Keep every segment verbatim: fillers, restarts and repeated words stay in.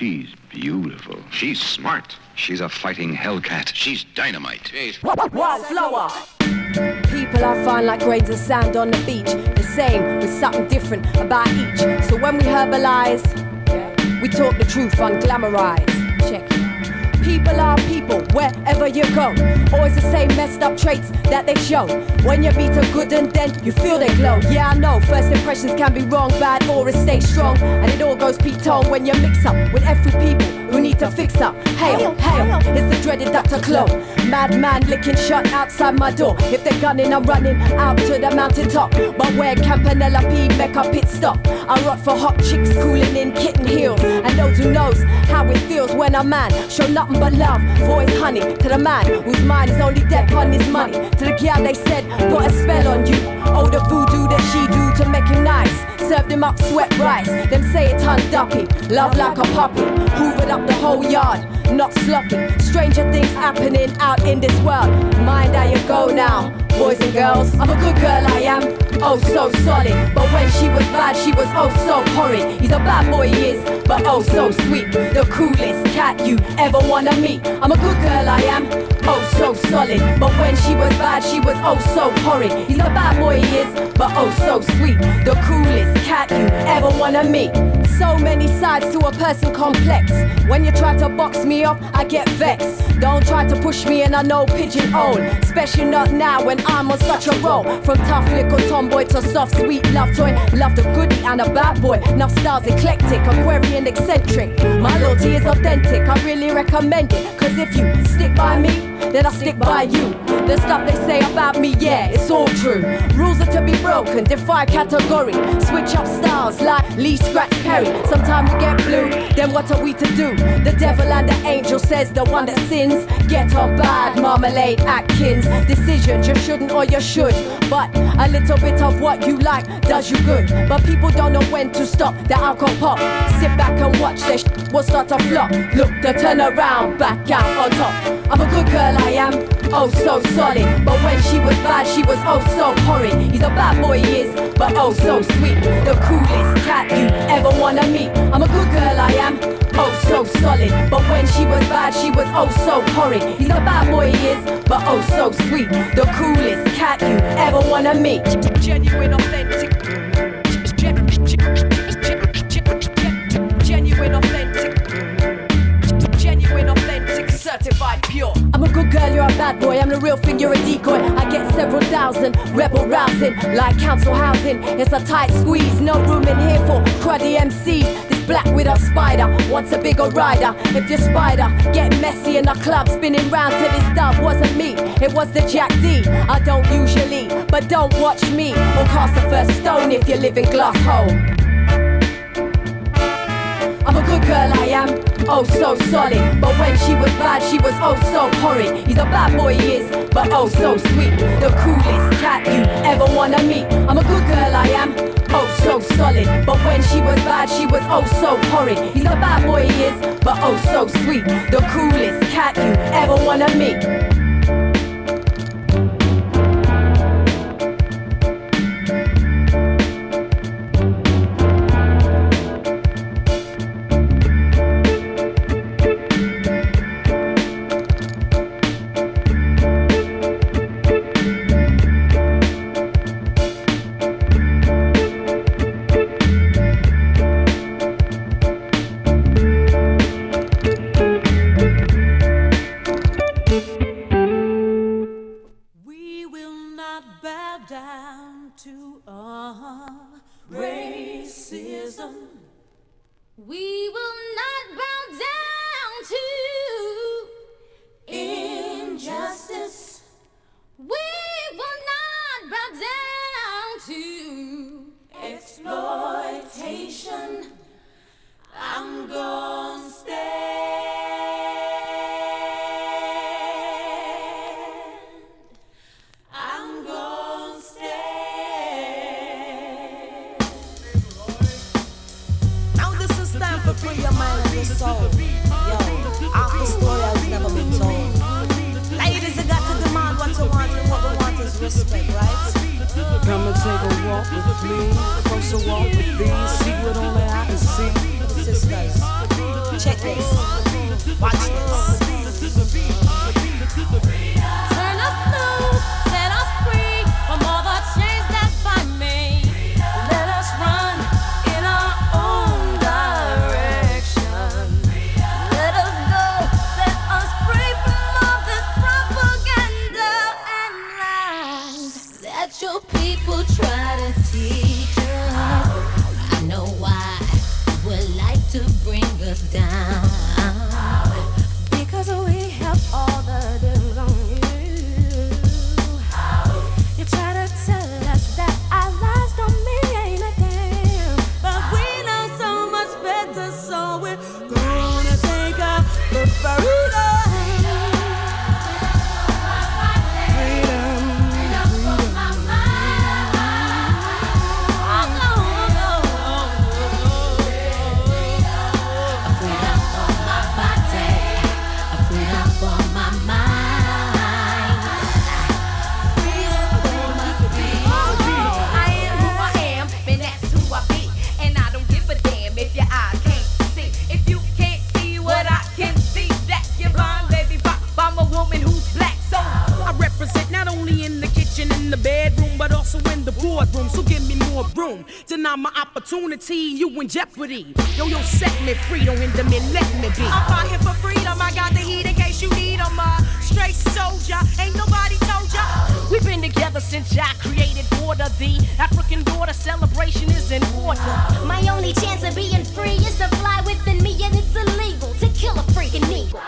She's beautiful. She's smart. She's a fighting hellcat. She's dynamite. She's wildflower. People I find like grains of sand on the beach. The same with something different about each. So when we herbalize, we talk the truth unglamorized. Check it. People are people wherever you go. Always the same messed up traits that they show. When you meet a good and then you feel they glow. Yeah, I know, first impressions can be wrong, bad, or it stays strong. And it all goes Pete-tone when you mix up with every people who need to fix up. Hail, hail, it's the dreaded Doctor Claw. Madman licking shut outside my door. If they're gunning, I'm running out to the mountaintop. But where can Penelope make a pit stop? I rot for hot chicks cooling in kitten heels. And those who knows how it feels when a man show nothing but love for his honey. To the man whose mind is only dead on his money. To the girl they said put a spell on you. Oh, the voodoo that she do to make him nice. Served him up sweat rice. Them say it turned duppy. Love like a puppy. Hoovered up the whole yard. Not sloppy. Stranger things happening out in this world. Mind how you go now, boys and girls. I'm a good girl, I am. Oh, so solid. But when she was bad, she was oh so horrid. He's a bad boy, he is, but oh so sweet. The coolest cat you ever wanna meet. I'm a good girl, I am. Oh, so solid. But when she was bad, she was oh so horrid. He's a bad boy, he is, but oh so sweet. The coolest cat you ever wanna meet. So many sides to a person complex. When you try to box me up, I get vexed. Don't try to push me and I know pigeonhole. Especially not now when I'm on such a roll. From tough little tomboy to soft sweet love toy. Love the goodie and a bad boy. Enough styles eclectic, aquarian and eccentric. My loyalty is authentic, I really recommend it. Cause if you stick by me, then I stick by you. The stuff they say about me, yeah, it's all true. Rules are to be broken, defy category. Switch up styles like Lee, Scratch, Perry. Sometimes we get blue, then what are we to do? The devil and the angel says the one that sins. Get on bad, Marmalade Atkins. Decisions you shouldn't or you should. But a little bit of what you like does you good. But people don't know when to stop the alcohol pop. Sit back and watch, their sh- will start to flop. Look, they turn around, back out on top. I'm a good girl, I am, oh so solid. But when she was bad, she was oh so horrid. He's a bad boy, he is, but oh so sweet. The coolest cat you ever wanna meet. I'm a good girl, I am, oh so solid. But when she was bad, she was oh so horrid. He's a bad boy, he is, but oh so sweet. The coolest cat you ever wanna meet. Genuine, authentic. Genuine, authentic. Genuine, authentic. Certified pure. I'm a good girl, you're a bad boy. I'm the real thing, you're a decoy. I get several thousand rebel rousing, like council housing. It's a tight squeeze, no room in here for cruddy M Cs. Black with a spider, wants a bigger rider. If your spider get messy in the club, spinning round till this dove wasn't me, it was the Jack D. I don't usually, but don't watch me or cast the first stone if you live in glass hole. I'm a good girl, I am, oh so solid. But when she was bad, she was oh so horrid. He's a bad boy, he is, but oh so sweet. The coolest cat you ever wanna meet. I'm a good girl, I am, oh so solid. But when she was bad, she was oh so horrid. He's a bad boy, he is, but oh so sweet. The coolest cat you ever wanna meet. Check anytime my opportunity, you in jeopardy. Yo, yo, set me free, don't hinder me, let me be. I'm out here for freedom, I got the heat in case you need 'em. Uh, straight soldier, ain't nobody told ya. We've been together since I created order. The African daughter celebration is in order. My only chance of being free is to fly within me, and it's illegal to kill a freaking eagle.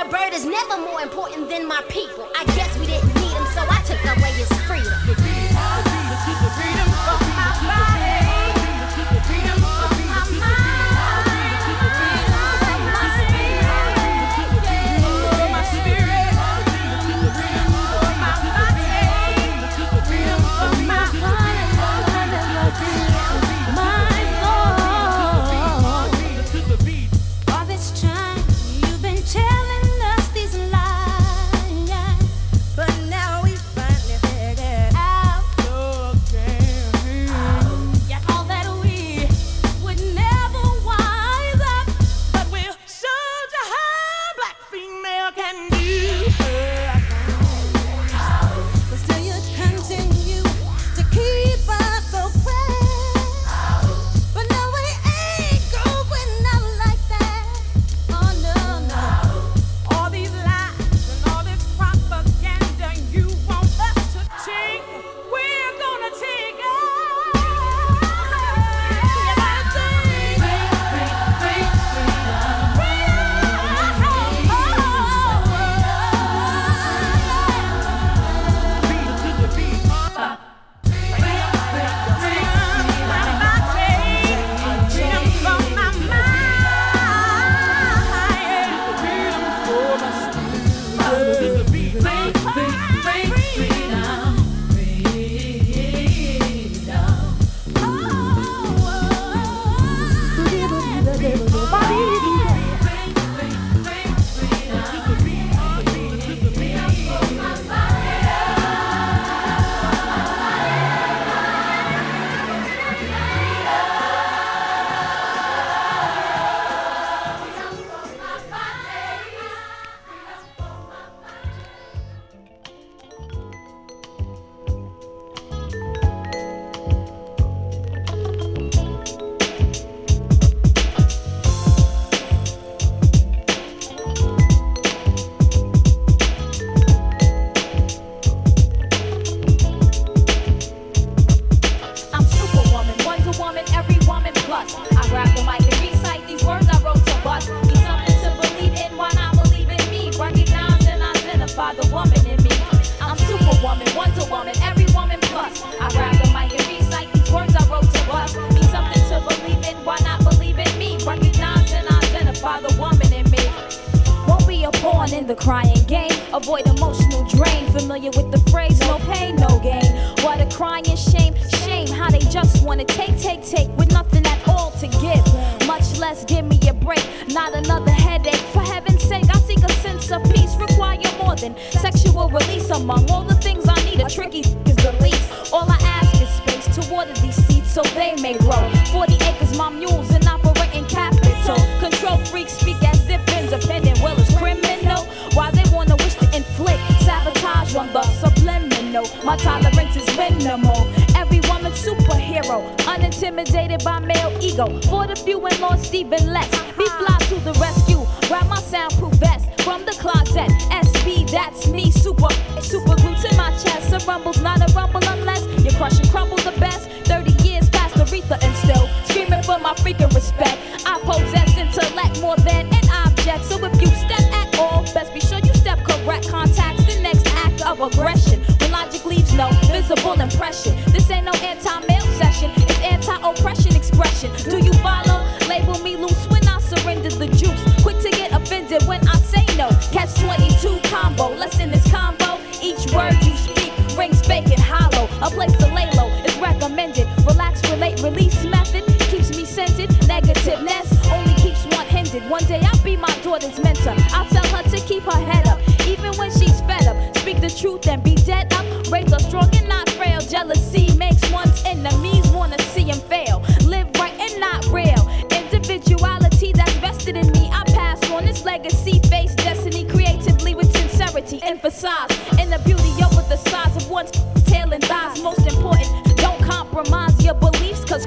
A bird is never more important than my people. I guess we didn't need him, so I took away his freedom. The freedom, the freedom, freedom from my body.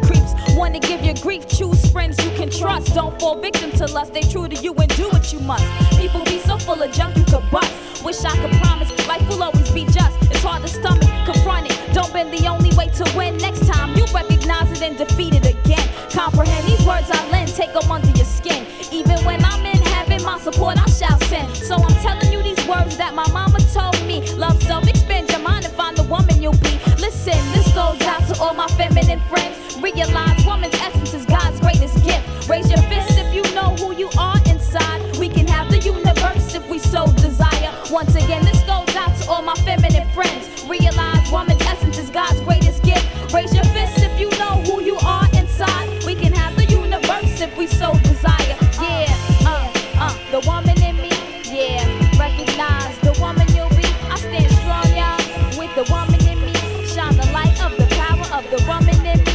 Creeps grief, choose friends you can trust. Don't fall victim to lust, they true to you and do what you must. People be so full of junk you could bust. Wish I could promise, life will always be just. It's hard to stomach, confront it. Don't bend, the only way to win. Next time you recognize it and defeat it again. Comprehend these words I lend, take them under your skin. Even when I'm in heaven, my support I shall send. So I'm telling you these words that my mama told me. Love, self, expand your mind and find the woman you'll be. Listen, this goes out to all my feminine friends. Realize woman's essence is God's greatest gift. Raise your fist if you know who you are inside. We can have the universe if we so desire. Once again, this goes out to all my feminine friends. Realize woman's essence is God's greatest gift. Raise your fist if you know who you are inside. We can have the universe if we so desire. Yeah, uh, uh, the woman in me. Yeah, recognize the woman you'll be. I stand strong, y'all, with the woman in me. Shine the light of the power of the woman in me.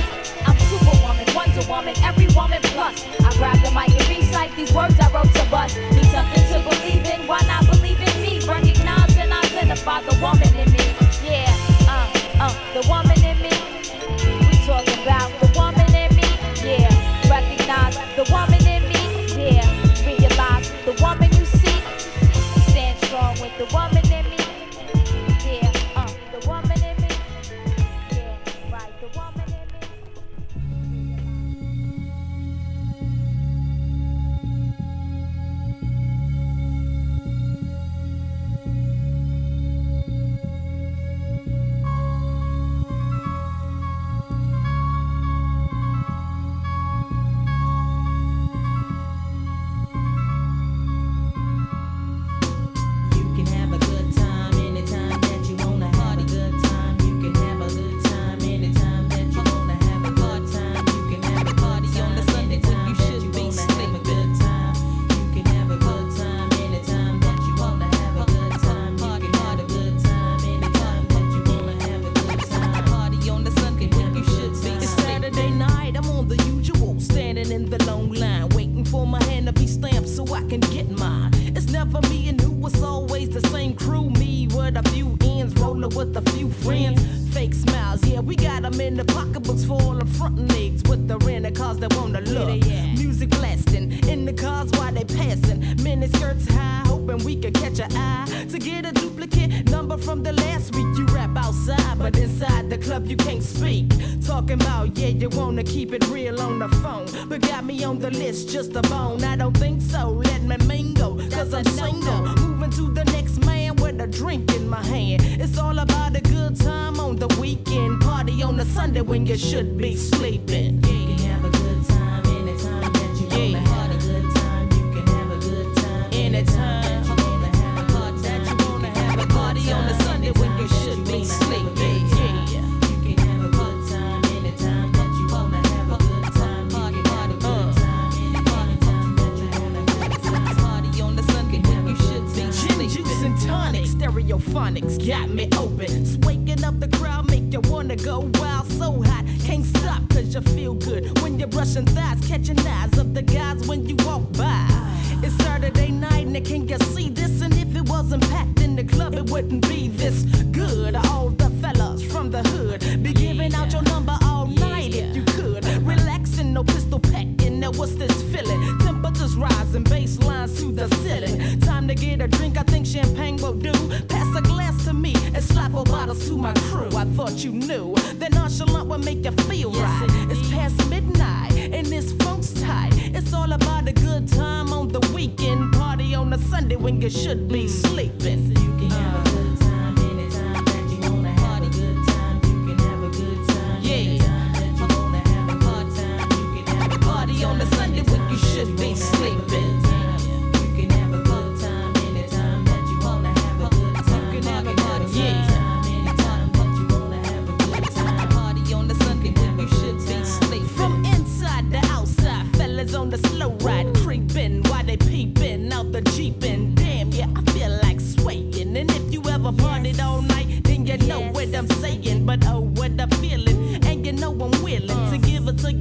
Woman, every woman plus. I grab the mic and recite these words I wrote to bust. Need something to believe in, why not believe in me? Recognize and identify the woman in me. Yeah, uh, uh, the woman in me. We talking about the woman in me. Yeah, recognize the woman in me. Yeah, realize the woman you see. Stand strong with the woman in me. Yeah, uh, the woman in me. Yeah, right, the woman in me.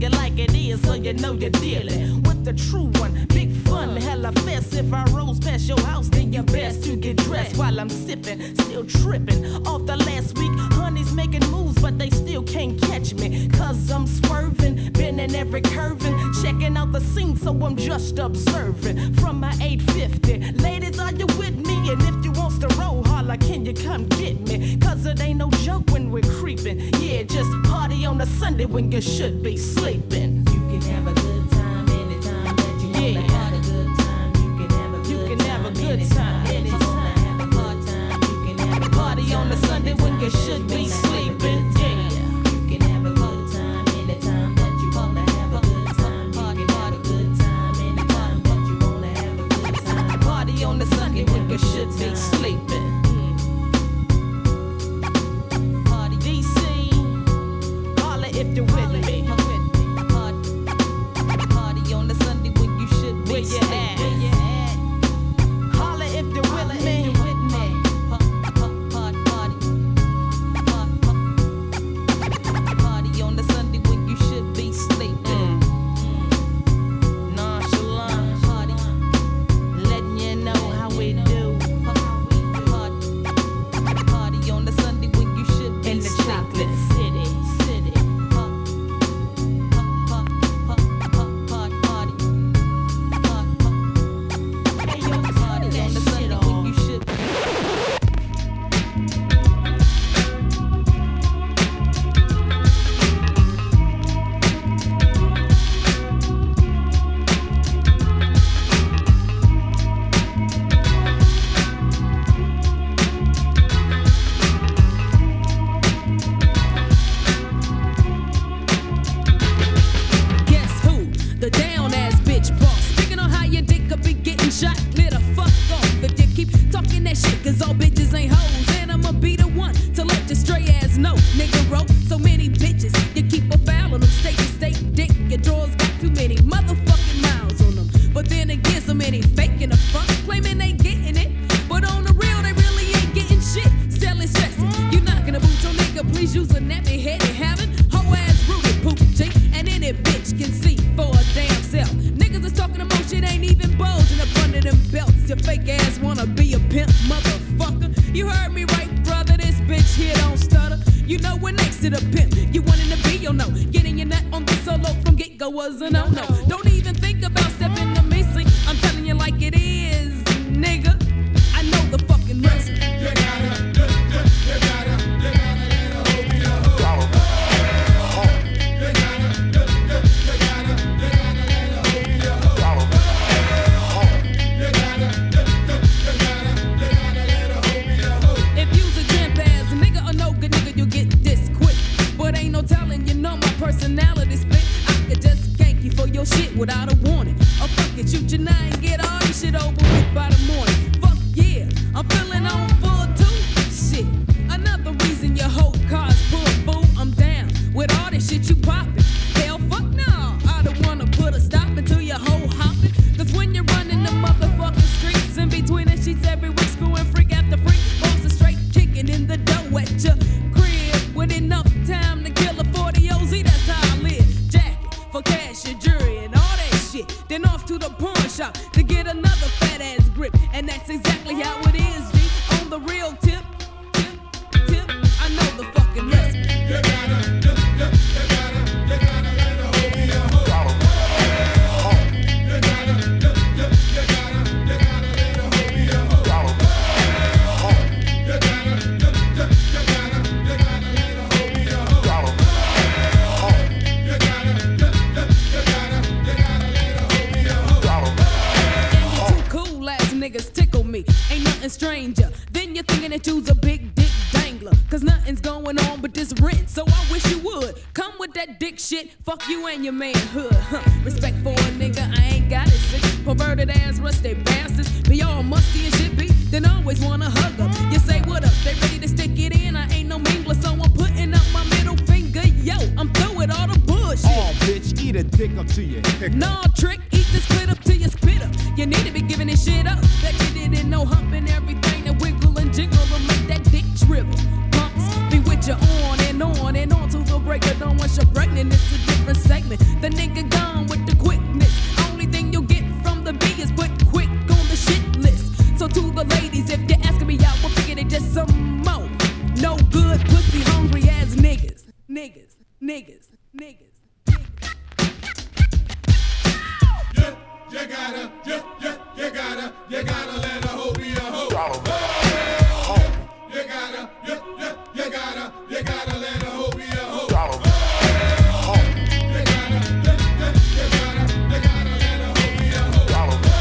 Like it is, so you know you're dealing with the true one. Big fun, hella fess. If I rolls past your house, then you're best to get dressed while I'm sipping. Still tripping off the last week. Honey's making moves, but they still can't catch me. Cause I'm swerving, bending every curving, checking out the scene, so I'm just observing from my eight fifty. Ladies, are you with me? And if you wants to roll, holla, can you come get me? Cause it ain't no joke when we're creeping. Yeah, just party on a Sunday when you should be sleeping. You can have a good time anytime that you yeah. want to have a good time. You can have a good, you can have a good time anytime, anytime. Anytime. Have a hard time. You can have a party on a Sunday when you should be sleeping. Yeah. You can have a good time anytime that you want to have a good time. You can have a good time anytime that you want to have a good time. Party on a Sunday when you should be sleeping. If you're with me, party on a Sunday when you should be sleeping. Holla if you're with me, party on a Sunday when you should be sleeping. Nonchalant, letting you know how we do. Party on a Sunday when you should be sleeping. In the chocolate city. That you didn't know, humping everything and wiggle and jingle and make that dick dribble. Pumps, be with you on and on and on to the break of dawn. Once you're pregnant, it's a different segment. The nigga gone with the quickness. Only thing you'll get from the B is put quick on the shit list. So to the ladies, if you're asking me out, we're figuring it just some mo. No good pussy hungry ass niggas. Niggas, niggas, niggas. You gotta, you, you, you gotta, you gotta let a hoe be a hoe. Oh, you gotta, you, you, you gotta, you gotta let a hoe be a hoe. Oh, you gotta, you, you, you gotta, you gotta let a hoe be a hoe. Oh, you gotta, you, you, you gotta, you gotta let a hoe be a hoe.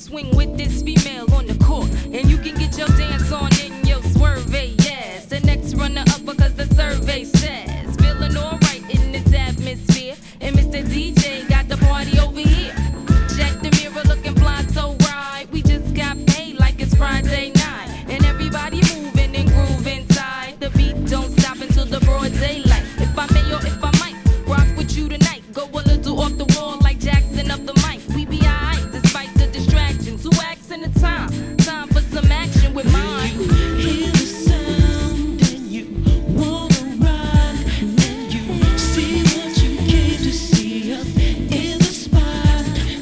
Swing with this female on the court, and you can get your dance on in your swerve, yes. The next runner up because the survey says feeling all right in this atmosphere, and Mister D J got the party over here. Jack the mirror looking blind, so right. We just got paid like it's Friday night, and everybody moving and grooving tight. The beat don't stop until the broad daylight. If I may or if I might rock with you tonight, go a little off the wall like Jackson up the mic. We be alright. Two acts in a time, time for some action with mine. You hear the sound and you wanna rock, and you see what you came to see up in the spot,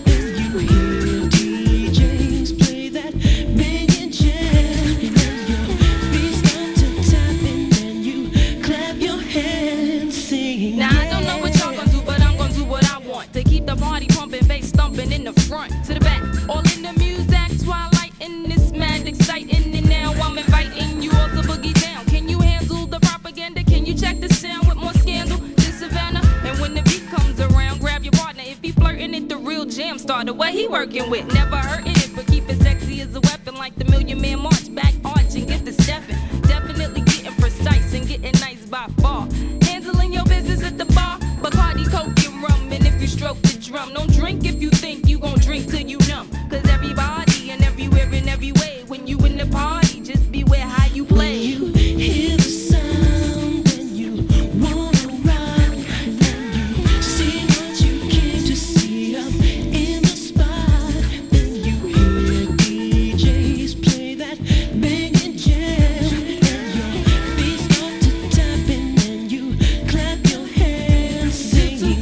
and you hear D Js play that big and jam, and your feet start to tap and then you clap your hands, sing. Now I don't know what y'all gonna do, but I'm gonna do what I want to keep the party pumping, bass thumping in the front to the back. All in the music, twilight, and it's mad exciting. And now I'm inviting you all to boogie down. Can you handle the propaganda? Can you check the sound with more scandal than Savannah? And when the beat comes around, grab your partner. If he flirting it, the real jam starter. What he working with? Never hurting it, but keep it sexy as a weapon. Like the Million Man March, back arch and get the stepping. Definitely getting precise and getting nice by far. Handling your business at the bar, Bacardi, Coke, and rum. And if you stroke the drum, don't drink if you think you gon' drink till you numb. Cause everybody and everywhere and every way, when you in the party, just beware how you play. You hear the sound and you wanna rock, and you see what you came to see up in the spot, and you hear D Js play that bang and jam, and your feet start to tap and then you clap your hands, singing.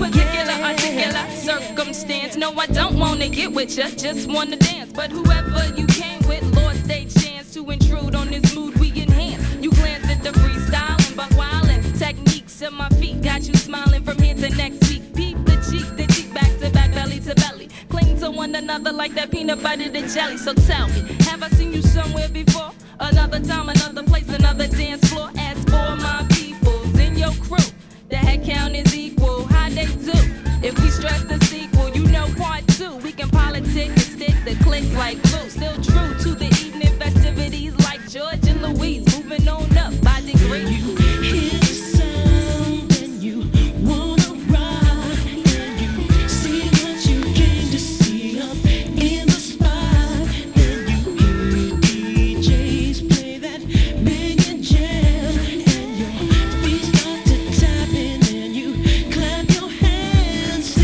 Circumstance, no, I don't wanna get with ya, just wanna dance. But whoever you came with, Lord, they chance to intrude on this mood we enhance. You glance at the freestyle and buck wildin' techniques in my feet, got you smiling from here to next week. Peep the cheek, the cheek back to back, belly to belly, cling to one another like that peanut butter to jelly. So tell me, have I seen you somewhere before? Another time, another place, another dance floor. As for my peoples in your crew, the head count is equal. How they do? If we stress the sequel, you know part two. We can politic and stick the clicks like glue. Still true to the evening festivities like George and Louise. Moving on up by degrees. You hear the sound and you wanna rock, and you see what you came to see up in the spot, and you hear D Js play that big and jam, and your feet start to tap in and you clap your hands. Yeah.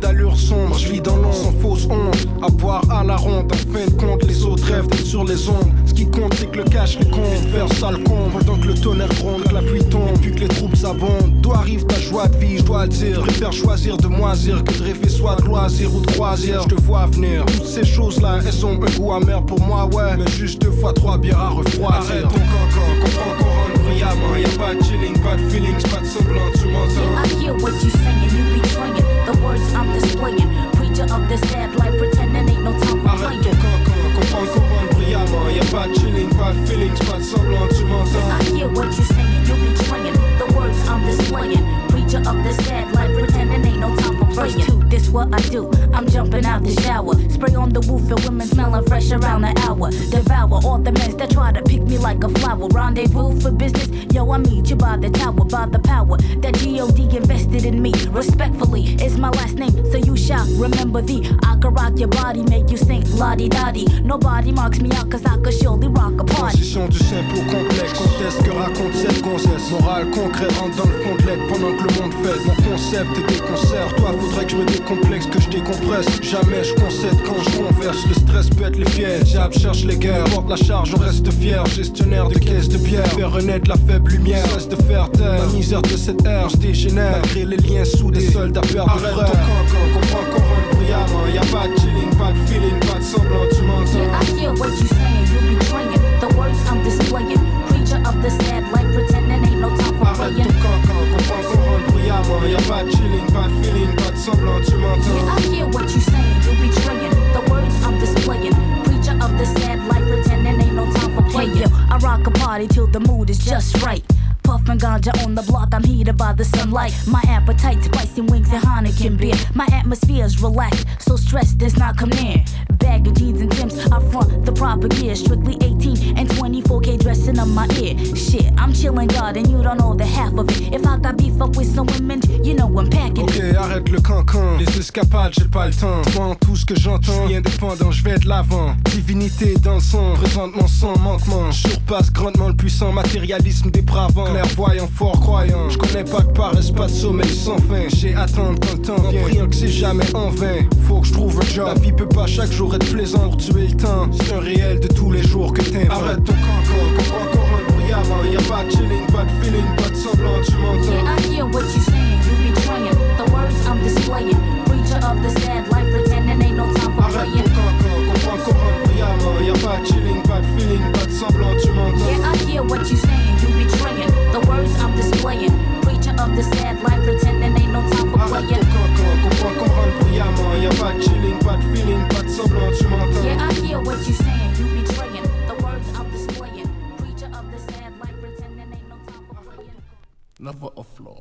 D'allure sombre, je vis dans l'ombre sans fausse honte. À boire à la ronde, en fin de compte, les autres rêvent d'être sur les ondes. Ce qui compte, c'est que le cash récombe. Faire ça le comble, pendant que le tonnerre gronde, que la pluie tombe, vu que les troupes abondent. D'où arrive ta joie de vie, je dois le dire. Je préfère choisir de moisir que de rêver soit de loisir ou de croisière. Je te vois venir, toutes ces choses-là, elles ont un goût amer pour moi, ouais. Mais juste deux fois trois bières à refroidir. Arrête ton cancan, comprends encore un bruit à main. Y'a pas de chilling, pas de feelings, pas de semblant, tu m'entends. I hear what you singing, you be trying. The words I'm displaying, preacher of the sad life, pretending ain't no time for playing. Arrête ton cancan, comprends encore un bruit à main. Y'a pas de chilling, pas de feelings, pas de semblant, tu m'entends. I hear what you singing, you be trying. The words I'm displaying, preacher of the sad life, pretending ain't no time for playing. Verse two, this what I do. I'm jumping out the shower. Spray on the woof and women smelling fresh around the hour. Devour all the men that try to pick me like a flower. Rendezvous for business. Yo, I meet you by the tower, by the power that G O D invested in me. Respectfully, it's my last name, so you shall remember thee. I can rock your body, make you sing la-di-da-di. Nobody marks me out, cause I could surely rock a party. Transition du simple au complexe. Conteste que raconte cette grossesse. Morale concrète, rentre dans le fond de l'aigle pendant que le monde fête. Mon concept est des concerts. Toi, faudrait que je me décomplexe, que je décompresse. Jamais je concède quand je converse. Le stress pète les fiers. Jab cherche les guerres. Porte la charge, on reste fier. Gestionnaire de caisse de pierre. Faire renaître la faible lumière. Cesse de faire taire. La misère de cette ère, je dégénère. Malgré les liens sous des soldats perdus. Arrête ton cancan, comprends qu'on rentre brillamment. Y'a pas de chilling, pas de feeling, pas de semblant, tu m'entends. Yeah, I hear what you saying, you betraying the words I'm displaying. Preacher of the sad life, pretending ain't no time for playing. Arrête ton cancan, comprends qu'on rentre brillamment. Y'a pas de chilling, pas de feeling, pas de semblant, tu m'entends. Yeah, I hear what you saying, you betraying the words I'm displaying. Preacher of the sad life, pretending ain't no time for playing. Hey, yo, I rock a party till the mood is just right. Puffin' ganja on the block, I'm heated by the sunlight. My appetite, spicy wings and Heineken beer. My atmosphere's relaxed, so stress does not come near. Bag of jeans and Timbs, I front the proper gear. Strictly eighteen and twenty-four K dressing up my ear. Shit, I'm chilling God and you don't know the half of it. If I got beef up with some women, you know I'm packing. Ok, arrête le cancan, les escapades, j'ai pas le temps. Prends tout ce que j'entends, je suis indépendant, je vais de l'avant. Divinité dans le son, présente mon sang, manquement. Je surpasse grandement le puissant, matérialisme dépravant. Clairvoyant, fort croyant, je connais pas de paresse, pas de sommeil sans fin. J'ai attendre quand le temps vient, priant que c'est jamais en vain. Faut que je trouve un job, la vie peut pas chaque jour être plaisant pour tuer le temps. C'est un réel de tous les jours que t'aimes. Arrête ton cancan, comprends qu'on rentre brillamment. Y'a pas de chilling, pas de feeling, pas de semblant, tu m'entends. Yeah, I hear what you saying, you betraying the words I'm displaying. Preacher of the sad life, pretending ain't no time for playing. Arrête ton cancan, comprends qu'on rentre brillamment. Y'a pas de chilling, pas de feeling, pas de semblant, tu m'entends. Yeah, I hear what you saying, you betraying the words I'm displaying. Preacher of the sad life, pretending ain't no time for playing. Comprends qu'on rentre brillamment. Y'a pas de chilling, pas de feeling, pas de semblant, tu m'entends. Yeah, I hear what you saying, you betraying the words I'm displaying. Preacher of the sad life, pretending ain't no time for playing. Lover of law.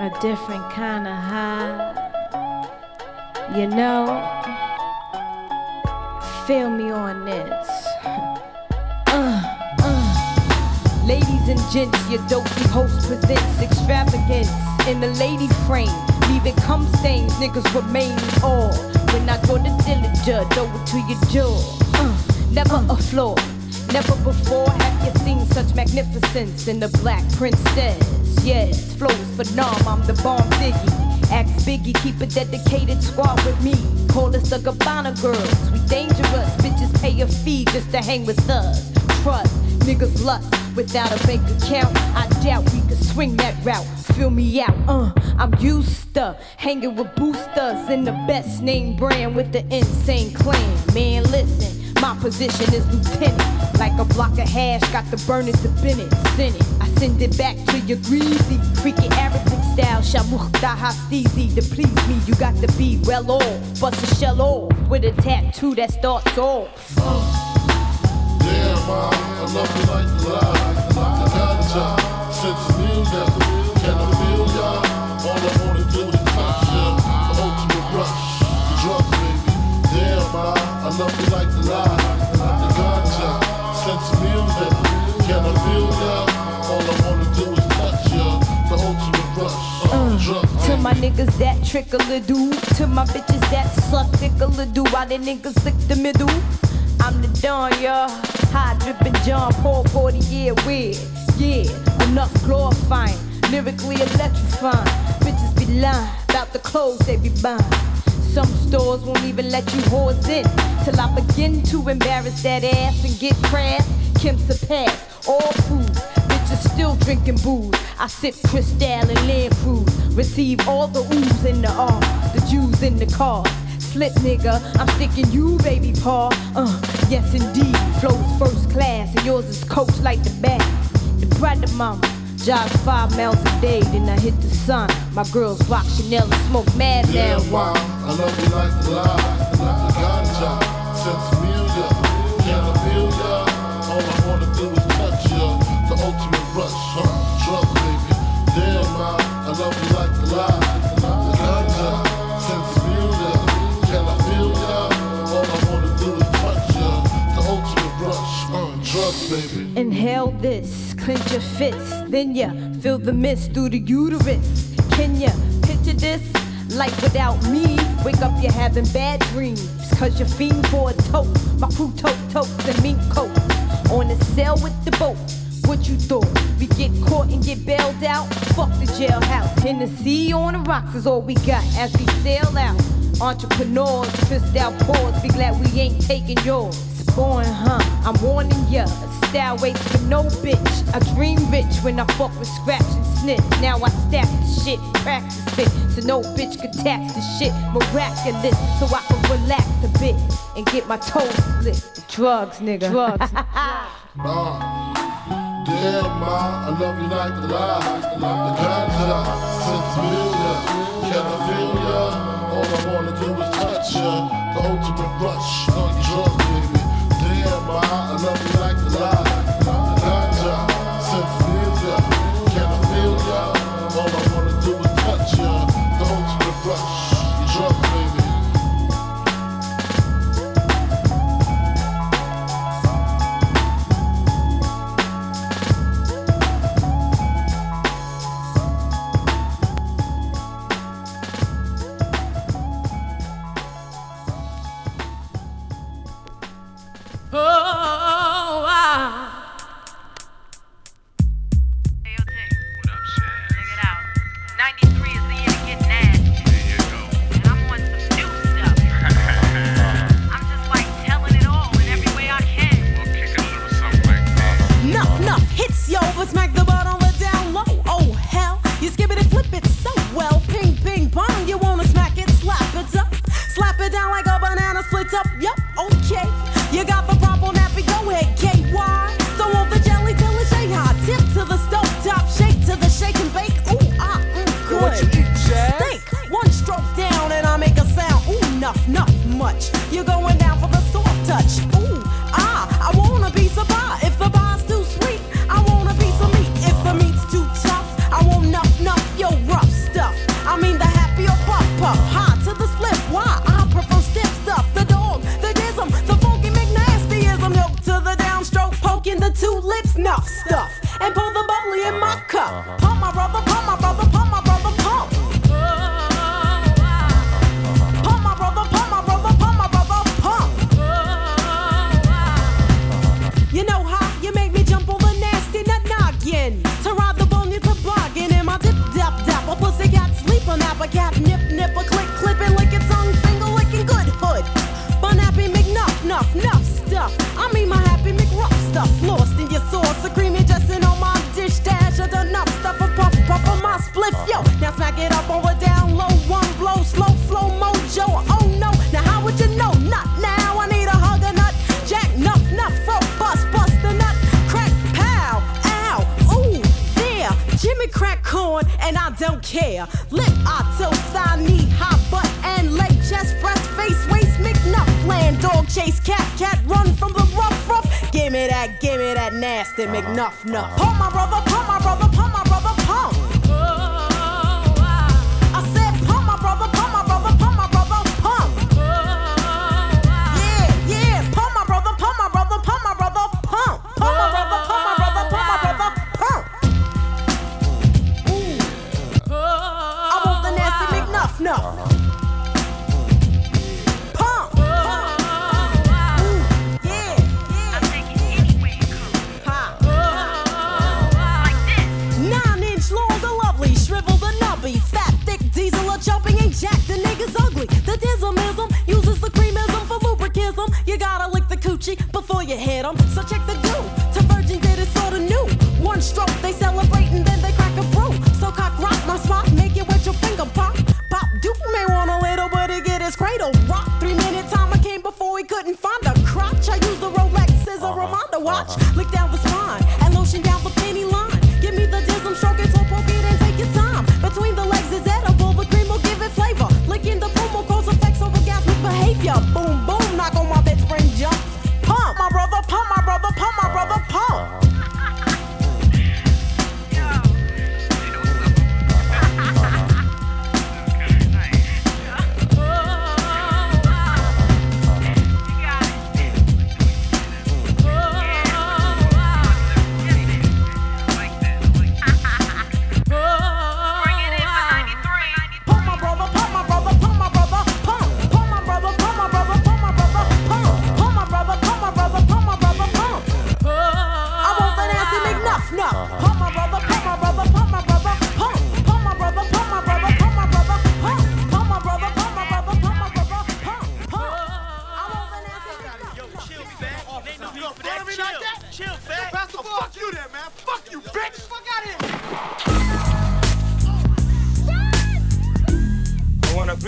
A different kind of high. You know, feel me on this. uh. Ladies and gents, your dopey host presents extravagance in the lady frame. Leaving cum stains, niggas remain all. When I go to Dillinger, throw it to your jaw. Uh, never uh. a flaw, never before have you seen such magnificence in the black princess. Yes, flows for nom, I'm the bomb diggy. Ask Biggie, keep a dedicated squad with me. Call us the Gabbana girls, we dangerous. Bitches pay a fee just to hang with us. Trust, niggas lust. Without a bank account, I doubt we could swing that route. Feel me out, uh, I'm used to hanging with boosters in the best name brand with the insane clan. Man, listen, my position is lieutenant. Like a block of hash, got the burning to Bennett. Send it, I send it back to your greasy, freaky Arabic style. Shamuch dahastizi, to please me, you got to be well off. Bust a shell off with a tattoo that starts off. Uh. Yeah, mom, I love you like the lies. I got a job, since the meal, that's the meal. Can I feel y'all? All I wanna do is touch you. I hope you will rush the drugs, baby. Yeah, mom, I love you like the lies. I got a job, since the meal, that's the meal. Can I feel y'all? All I wanna do is touch you. The ultimate rush, all the drugs. To my niggas that trick a little. To my bitches that suck dick a little. Why they niggas lick the middle? I'm the Don, y'all. High drippin' John Paul, forty year weird. Yeah, enough glorifying, lyrically electrifying. Bitches be lying about the clothes they be buying. Some stores won't even let you whores in till I begin to embarrass that ass and get crass. Kim surpass all food. Bitches still drinking booze. I sip Cristal and Lynn Cruz. Receive all the oohs and the ahs, the Jews in the cars. Slip nigga, I'm sticking you, baby paw. Uh, yes indeed, flows first class and yours is coached like the back. The pride of mama, jog five miles a day, then I hit the sun. My girls rock Chanel and smoke mad now. Yeah, wow, I love you like the lie, like the ganja, sense of music, can I feel ya? All I wanna do is touch ya, the ultimate rush, huh? Drug baby. Damn, wow, I love you like the lie, like the ganja. know this. Clench your fists, then ya feel the mist through the uterus. Can ya picture this? Life without me, wake up, you're having bad dreams. Cause you're fiend for a tote. My crew tote totes and mink coats. On a sail with the boat. What you thought? We get caught and get bailed out? Fuck the jailhouse. In the sea on the rocks is all we got as we sail out. Entrepreneurs, twist our paws. Be glad we ain't taking yours. Born, huh? I'm warning ya. Style waits for no bitch. I dream rich when I fuck with Scratch and Snitch. Now I stack the shit, practice it, so no bitch could tap the shit. Miraculous, so I can relax a bit and get my toes slit. Drugs, nigga. Drugs. uh, damn, ma, I love you like the lies. The ganja, since million, can I feel ya? All I wanna do is touch ya. The ultimate rush, drugs, nigga. I love you like the lies, the ganja, symphonia. Can I feel ya? All I wanna do is touch ya. Don't you refresh, you drunk, baby. Nine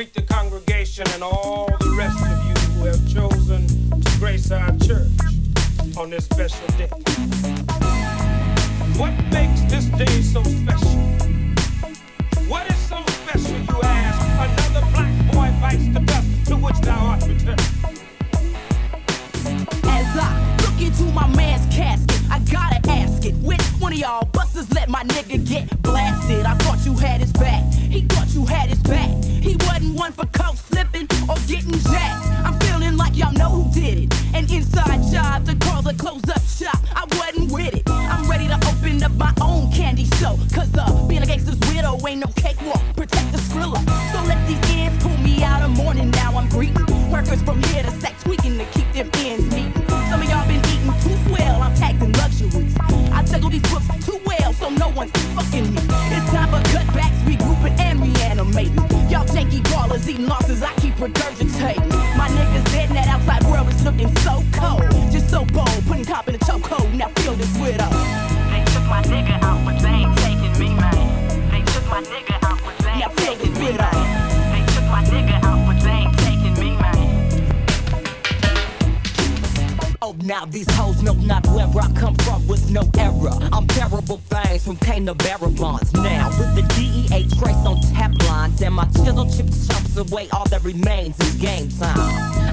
greet the congregation and all the rest of you who have chosen to grace our church on this special day. What makes this day so special? What is so special, you ask? Another black boy bites the dust to which thou art returned. As I look into my man's casket, I gotta ask it, which one of y'all busters let my nigga get blasted? I thought you had his back, he thought you had his back. He wasn't one for coat slipping or getting jacked. I'm feeling like y'all know who did it. An inside job to call the close-up shop, I wasn't with it. I'm ready to open up my own candy show, cause uh, being a gangster's widow ain't no cakewalk, protect the Skrilla. So let these ends pull me out of morning, now I'm greeting workers from here to sex tweaking to keep them ends meeting. Some of y'all been eating too swell, I'm packed in luxuries. I juggle these books too well, so no one's fucking me. It's time for cutbacks, regrouping and reanimating. Y'all janky ballers eating losses, I keep regurgitating. My niggas dead in that outside world is looking so cold. Just so bold, putting cop in a chokehold, now feel this widow. They took my nigga out, but they ain't taking me, man. They took my nigga out, but they ain't taking me, man. They took my nigga out, but they ain't taking me, man. Oh, now these hoes know not where I come from with no error. I'm terrible things from Cain to Barabons. Now, with the D E A trace on Teflons and my chisel chip chops away all that remains in game time.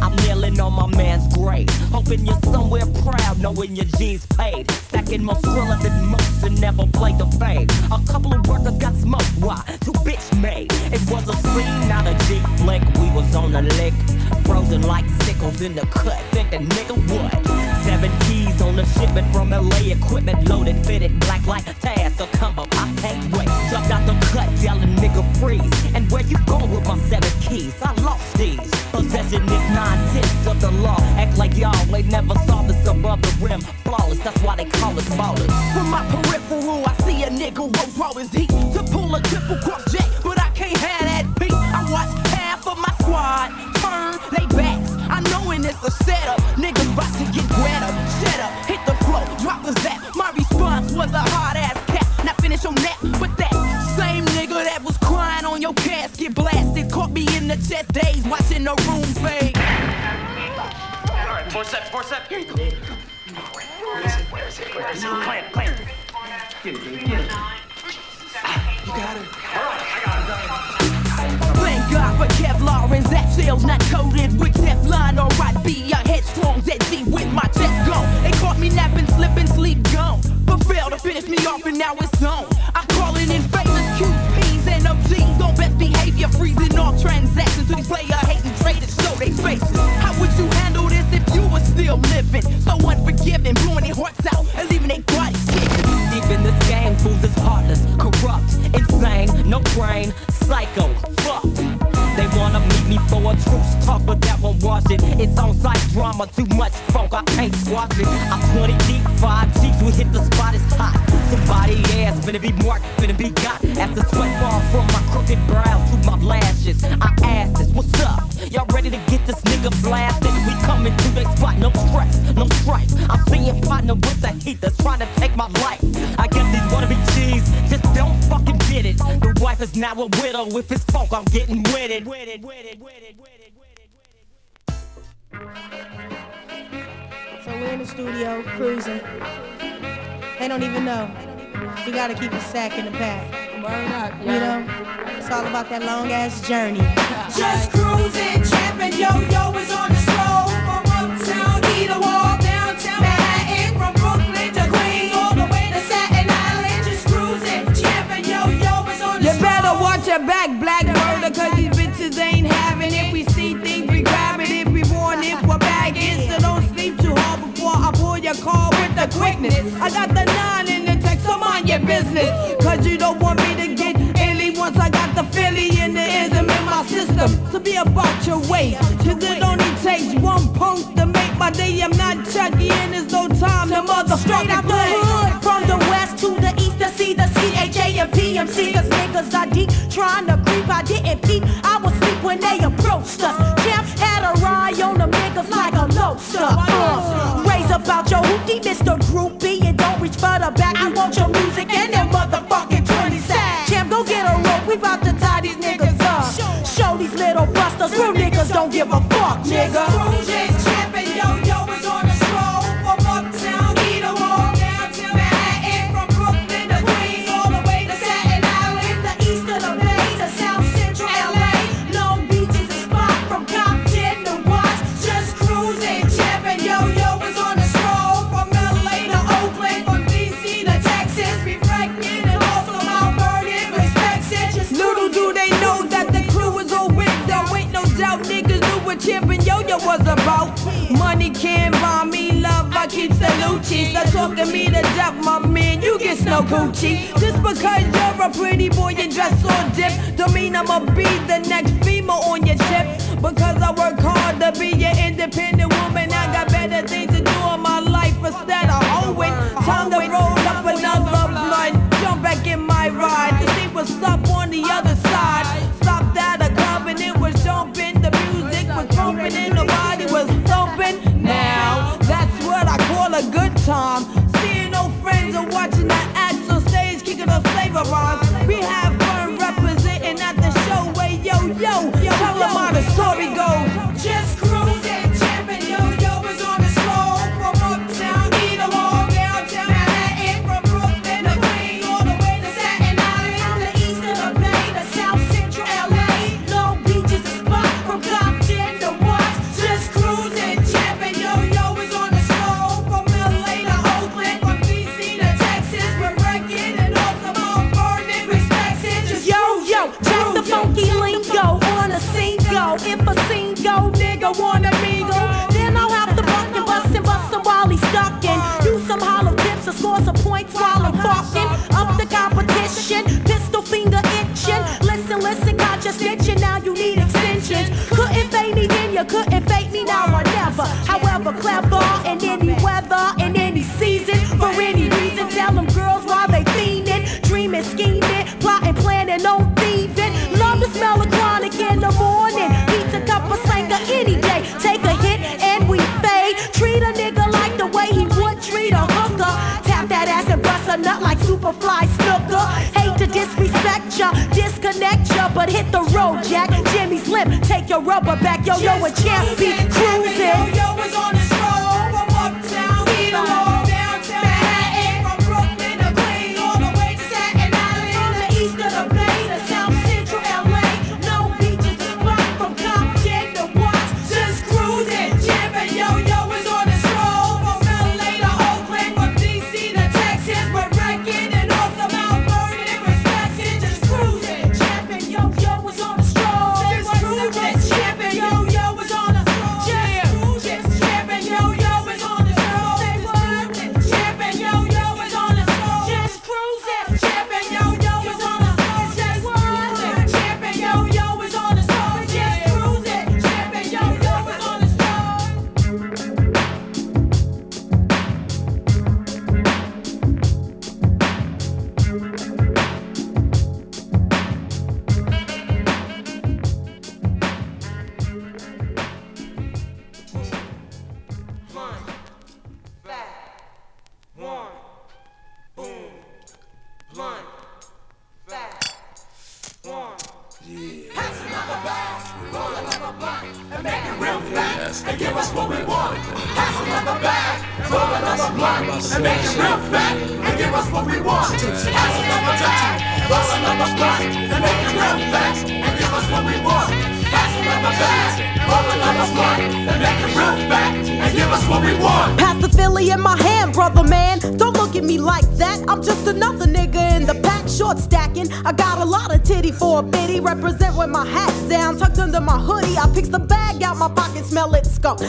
I'm kneeling on my man's grave, hoping you're somewhere proud, knowing your G's paid. Stacking more thriller than most and never play the fade. A couple of workers got smoked, why? Two bitch made. It was a scene, not a G flick. We was on a lick, frozen like sickles in the cut. Think the nigga what? Seven keys on the shipment from L A. Equipment loaded, fitted, black like Taz or Combo. I can't wait. Jumped out the cut, yelling nigga freeze. And where you going with my seven keys? I lost these. Possession is not tenths of the law. Act like y'all, they never saw this above the rim. Flawless, that's why they call us ballers. From my peripheral, I see a nigga who raw as heat to pull a triple cross jack, but I can't have that beat. I watch half of my squad turn they backs. I knowin' it's a setup. Niggas about to get wet up, shut up, hit the flow, drop a zap. My response was a hard ass cap. Now finish your nap, but that same nigga that was crying on your casket blasted caught me in the chest days, watching the room fade. Four steps, four steps. Here you go. Where is it? Where is it? Where is it? Clamp, clamp. Get it, baby. Get it. Ah, you got it. I got it. Thank God for Kevlar and Zach Sales, not coated with Teflon, or I'd be a headstrong Z D with my chest gone. They caught me napping, slipping, sleep gone, but failed to finish me off, and now it's on. I'm calling in famous Q Ps and O Gs on best behavior, freezing all transactions to these player hating traders show they faces. How would you handle this if you were still living? So unforgiving, blowing their hearts out and leaving their bodies kicking. Deep in this game, fools is heartless, corrupt, insane, no brain, psycho, fuck. They wanna meet me for a truce talk, but that won't wash it. It's on-site drama, too much funk, I can't squash it. I'm twenty deep, five G's, we hit the spot, it's hot. Somebody ass, finna be marked, finna be got. As the sweat fall from my crooked brow to my lashes, I ask this, what's up? Y'all ready to get this nigga blasted? We coming to that spot, no stress, no strife. I'm seeing partner with the heat that's trying to take my life. I guess these wanna be cheese, just don't fucking get it. The wife is now a widow, if it's funk, I'm getting with it. With it, with it, with it, with it, with it. So we're in the studio, cruising. They don't even know. You gotta keep a sack in the pack. Up, you know, it's all about that long ass journey. Just cruising, tramping, yo yo is on the stroll. From uptown, either wall, downtown, Manhattan, from Brooklyn to Queens, all the way to Staten Island. Just cruising, tramping, yo yo is on the stroll. You better watch your back, black murder, cause these bitches ain't having it. We see things, we grab it, if we want it, we're bagging. So don't sleep too hard before I pull your car with the quickness. I got the nine in the text, so mind your business, cause you don't want me. I got the Philly and the ism in my system. So be about your way, cause it only takes one post to make my day. I'm not Chucky and there's no time to motherfucking straight out the hood, from the west to the east to see the C A J M P M C. Cause niggas I deep, trying to creep, I didn't peep. I was sleep when they approached us. Champ had a ride on the niggas like a lobster. uh, Raise about your hoopty, Mister Groupie, and don't reach for the back. I want your music and that motherfucking twenty sack. Champ, go get a rope, we bout to tie these niggas up. Show these little Real niggas don't give a fuck, nigga. Just trapping, yo-yo is on the slow. From uptown, eat a wall, down to Manhattan. From Brooklyn to Queens, all the way to Staten Island. The east of the bay to South Central L A. Long Beach is a spot from Compton to Watts. Just cruising, trapping, yo-yo is on the slow. From L A to Oakland, from D C to Texas. Be pregnant and also Mount Vernon, respect it. Just little do they know that the crew is all with them. Out niggas knew what chippin' yo-yo was about. Money can't buy me love, I keep salucci. So talk to me to death, my man, you get no coochie. Just because you're a pretty boy and dress all dip, don't mean I'ma be the next female on your tip. Because I work hard to be an independent woman, I got better things to do in my life instead of hoeing. Time to roll up another blunt, jump back in my ride to see what's up on the other side. Stop that a covenant was jumping. Was pumping and nobody was thumping. Now that's what I call a good time. Seeing no friends or watching the acts on stage, kicking a flavor rhymes. We have fun representing at the show. Hey yo yo, tell them how the story goes. Just cruising, jumping, yo yo is on the slow. From uptown, eat a wall, downtown Manhattan, from Brooklyn to Queens, all the way to Staten Island, the east of the bay to South Central L A. Long Beach is a spot from Compton. If a single nigga wanna mingle, then I'll have to buck and bust and bust him while he's ducking. Use some hollow tips to score some points while I'm fucking. Up the competition, pistol finger itching. Listen, listen, got your stitching, now you need extensions. Couldn't fade me then, you couldn't fade me now or never. However clever, in any weather, in any season, for any reason. Tell them girls why they fiending, dreaming, scheming, plotting, planning, no thieving. Love the smell of chronic in the morning. Any day, take a hit and we fade. Treat a nigga like the way he would treat a hooker. Tap that ass and bust a nut like Superfly Snooker. Hate to disrespect ya, disconnect ya, but hit the road, Jack. Jimmy's lip, take your rubber back, yo yo and champ be cruising. Yo yo is on the stroll from uptown, eat along.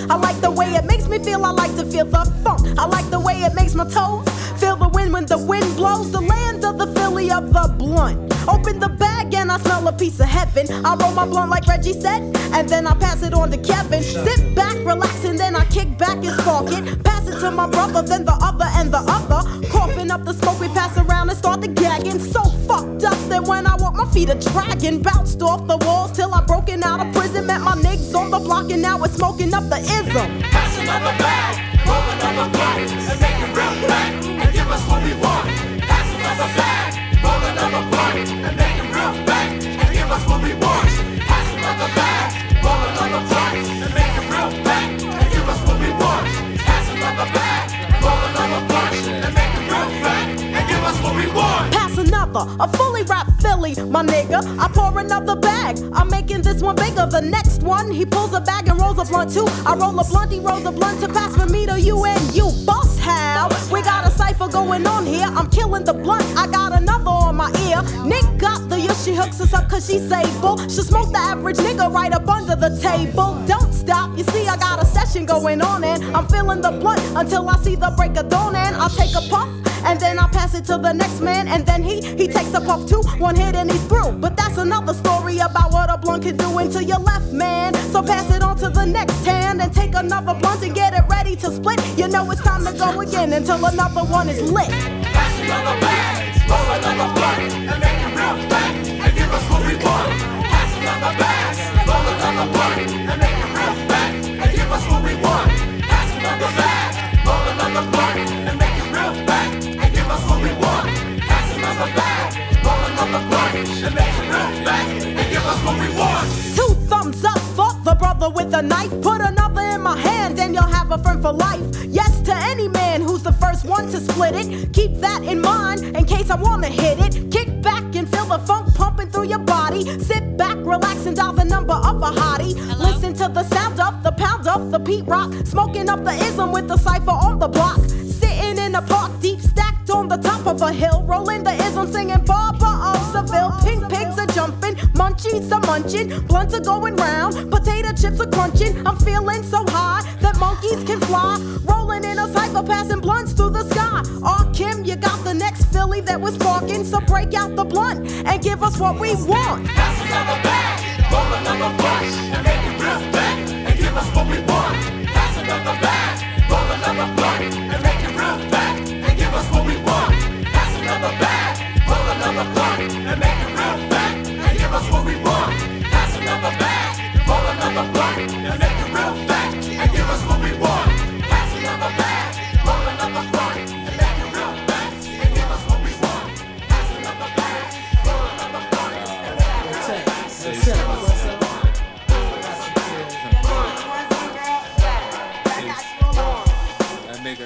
I like the way it makes me feel, I like to feel the funk. I like the way it makes my toes feel the wind when the wind blows. The land of the Philly of the blunt. Open the bag and I smell a piece of heaven. I roll my blunt like Reggie said, and then I pass it on to Kevin. Sit back, relax, and then I kick back and spark it. Pass it to my brother, then the other and the other. Coughing up the smoke, we pass around and start the gagging. So fucked up that when I walk, my feet are dragging. Bounced off the walls till I broken out of prison. Met my niggas on the block and now it's smoking up the ism. Pass another bag, roll another block, and make it real back, and give us what we want. Pass another bag, roll another block, and make it real back, and give us what we want. Pass another bag, roll another silly, my nigga. I pour another bag, I'm making this one bigger. The next one, he pulls a bag and rolls a blunt too. I roll a blunt, he rolls a blunt to pass from me to you and you. Boss, how? We got a cypher going on here. I'm killing the blunt, I got another on my ear. Nigga, the year she hooks us up cause she's able. She smoke the average nigga right up under the table. Don't stop, you see I got a session going on and I'm feeling the blunt until I see the break of dawn and I'll take a puff. And then I pass it to the next man, and then he, he takes a puff too, one hit and he's through. But that's another story about what a blunt can do into your left man. So pass it on to the next hand, and take another blunt and get it ready to split. You know it's time to go again until another one is lit. Pass another bag, roll another blunt, and make it real fat, and give us what we want. Pass another bag, roll another blunt, and make it real fat, and give us what we want. Pass another bag, roll another blunt, and make it real fat. That's what we want. Pass another bag, roll another blunt, and make it real back, and give us what we want. Two thumbs up for the brother with a knife. Put another in my hand, and you'll have a friend for life. Yes to any man who's the first one to split it. Keep that in mind in case I wanna hit it. Kick back and feel the funk pumping through your body. Sit back, relax, and dial the number of a hottie. Hello? Listen to the sound of the pound of the Pete Rock, smoking up the ism with the cipher on the block. Sitting in a park deep stack. On the top of a hill, rolling the ism, singing Barbara of Seville. Pink pigs are jumping, munchies are munching, blunts are going round, potato chips are crunching. I'm feeling so high that monkeys can fly, rolling in a cypher, passing blunts through the sky. Oh, Kim, you got the next Philly that was barking, so break out the blunt and give us what we want. Pass another bag, roll another blunt, and make it real back, and give us what we want. Pass another bag, roll another blunt, and make it real back. Give us what we want. Pass another bag, roll another blunt, and make it real fat, and give us what we want. Pass another bag, roll another blunt, and make it real fat, and give us what we want. Pass another bag, roll another blunt, and make it real fat, and give us what we want. Pass another bag, roll another blunt, and make it real fat, and give us what we want.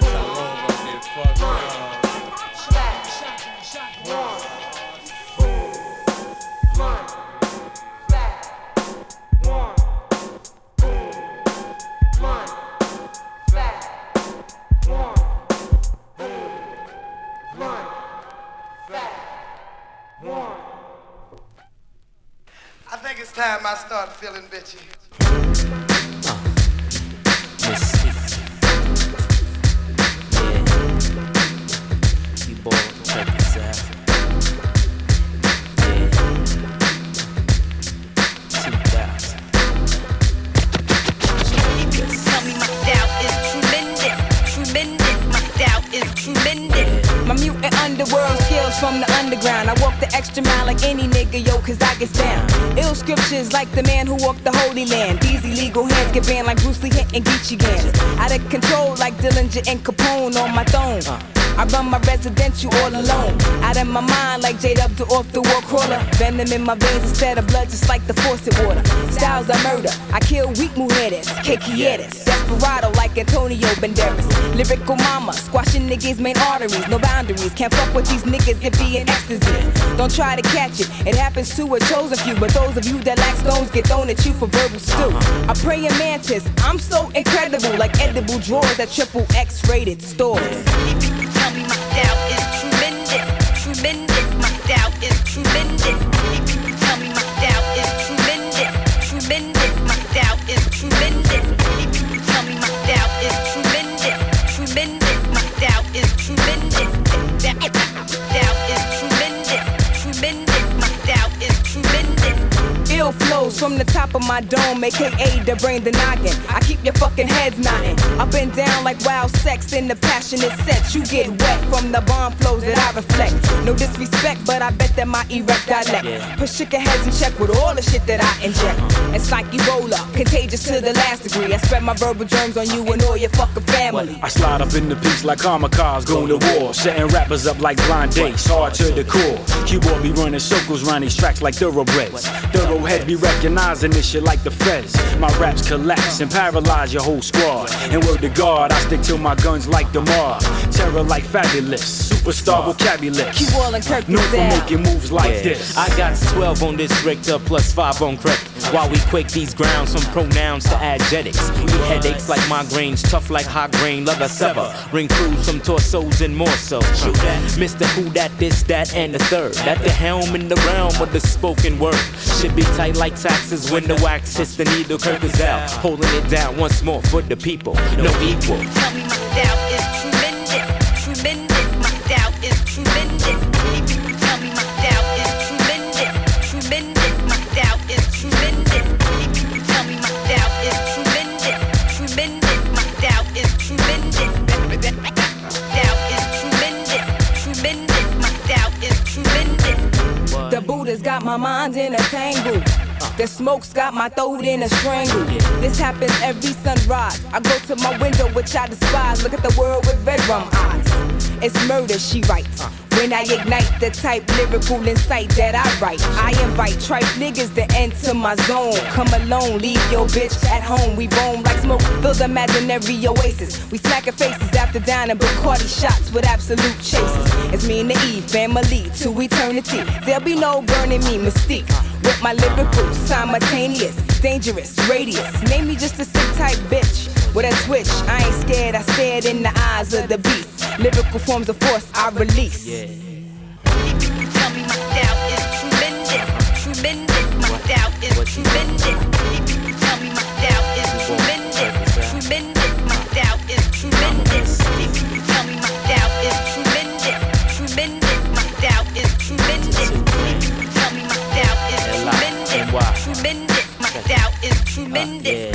I start feeling bitchy. Uh, yeah. You boys check this out. Yeah. two thousand. If you tell me my style is tremendous, tremendous, my style is tremendous. Yeah. My mutant underworld skills from the underground. I walk the extra mile like any nigga, yo, cause I get down. Ill scriptures like the man who walked the Holy Land. These illegal hands get banned like Bruce Lee and Gucci Gans. Out of control like Dillinger and Capone on my throne. I run my residential all alone. Out of my mind like J W off the war crawler. Venom in my veins instead of blood just like the faucet water. Styles I murder, I kill weak mujeres, K K Desperado like Antonio Banderas. Lyrical mama, squashing niggas main arteries. No boundaries, can't fuck with these niggas if be in ecstasy. Don't try to catch it, it happens to a chosen few. But those of you that lack stones get thrown at you for verbal stew. I pray in mantis, I'm so incredible. Like edible drawers at triple X rated stores. My style is tremendous, tremendous, my style is tremendous. People tell me my style is tremendous, tremendous, my style is tremendous. People tell me my style is tremendous, tremendous, my style is tremendous. My style is tremendous, tremendous, my style is tremendous. Ill flows from the top of my dome, aka the brain, the noggin. I keep your fucking heads nodding. Up and down like wild sex in the passionate set. You get wet from the bomb flows that I reflect. No disrespect, but I bet that my erect dialect puts chicken heads in check with all the shit that I inject. It's like Ebola, contagious to the last degree. I spread my verbal germs on you and all your fucking family. I slide up in the piece like kamikaze, going to war. Setting rappers up like blind dates, hard to the core. Q-Ball be running circles round these tracks like thoroughbreds. Thoroughhead be wrecking organizing this shit like the feds. My raps collapse and paralyze your whole squad. And word to God, I stick to my guns like the mob. Terror like Fabulous, superstar vocabulary. Keep all in Kirk, known for making moves like yeah. this. I got twelve on this Richter, plus five on credit. While we quake these grounds from pronouns to adjectives. We headaches like migraines, tough like high grain, love a sever. Ring crews some torsos and more so. Shoot that, Mister Who that, this, that, and the third. At the helm in the realm of the spoken word. Should be tight like taxes when the wax hits the needle. Kirk is out, holding it down once more for the people. No equal. Tell me my doubt is tremendous, tremendous. My doubt is tremendous. Tell me my doubt is tremendous, tremendous. My doubt is tremendous. Tell me my doubt is tremendous, tremendous. My doubt is tremendous. Doubt is tremendous, tremendous. My doubt is tremendous. The Buddha's got my mind in a tangle. The smoke's got my throat in a strangle. This happens every sunrise. I go to my window, which I despise. Look at the world with red rum eyes. It's murder, she writes. When I ignite the type lyrical insight that I write, I invite tripe niggas to enter my zone. Come alone, leave your bitch at home. We roam like smoke, fill the imaginary oasis. We smacking faces after dining Bacardi shots with absolute chases. It's me and the Eve, family to eternity. There'll be no burning me, mystique. With my lyrical, simultaneous, dangerous, radius. Name me just a sick type bitch with a twitch. I ain't scared, I stared in the eyes of the beast. Lyrical forms of force I release. Yeah. Tell me my doubt is tremendous, tremendous. My doubt is tremendous. Tell me my doubt is tremendous, tremendous. My doubt is tremendous. Tell me my doubt is tremendous, tremendous. My doubt is tremendous. Tell me my doubt is tremendous, tremendous. My doubt is tremendous.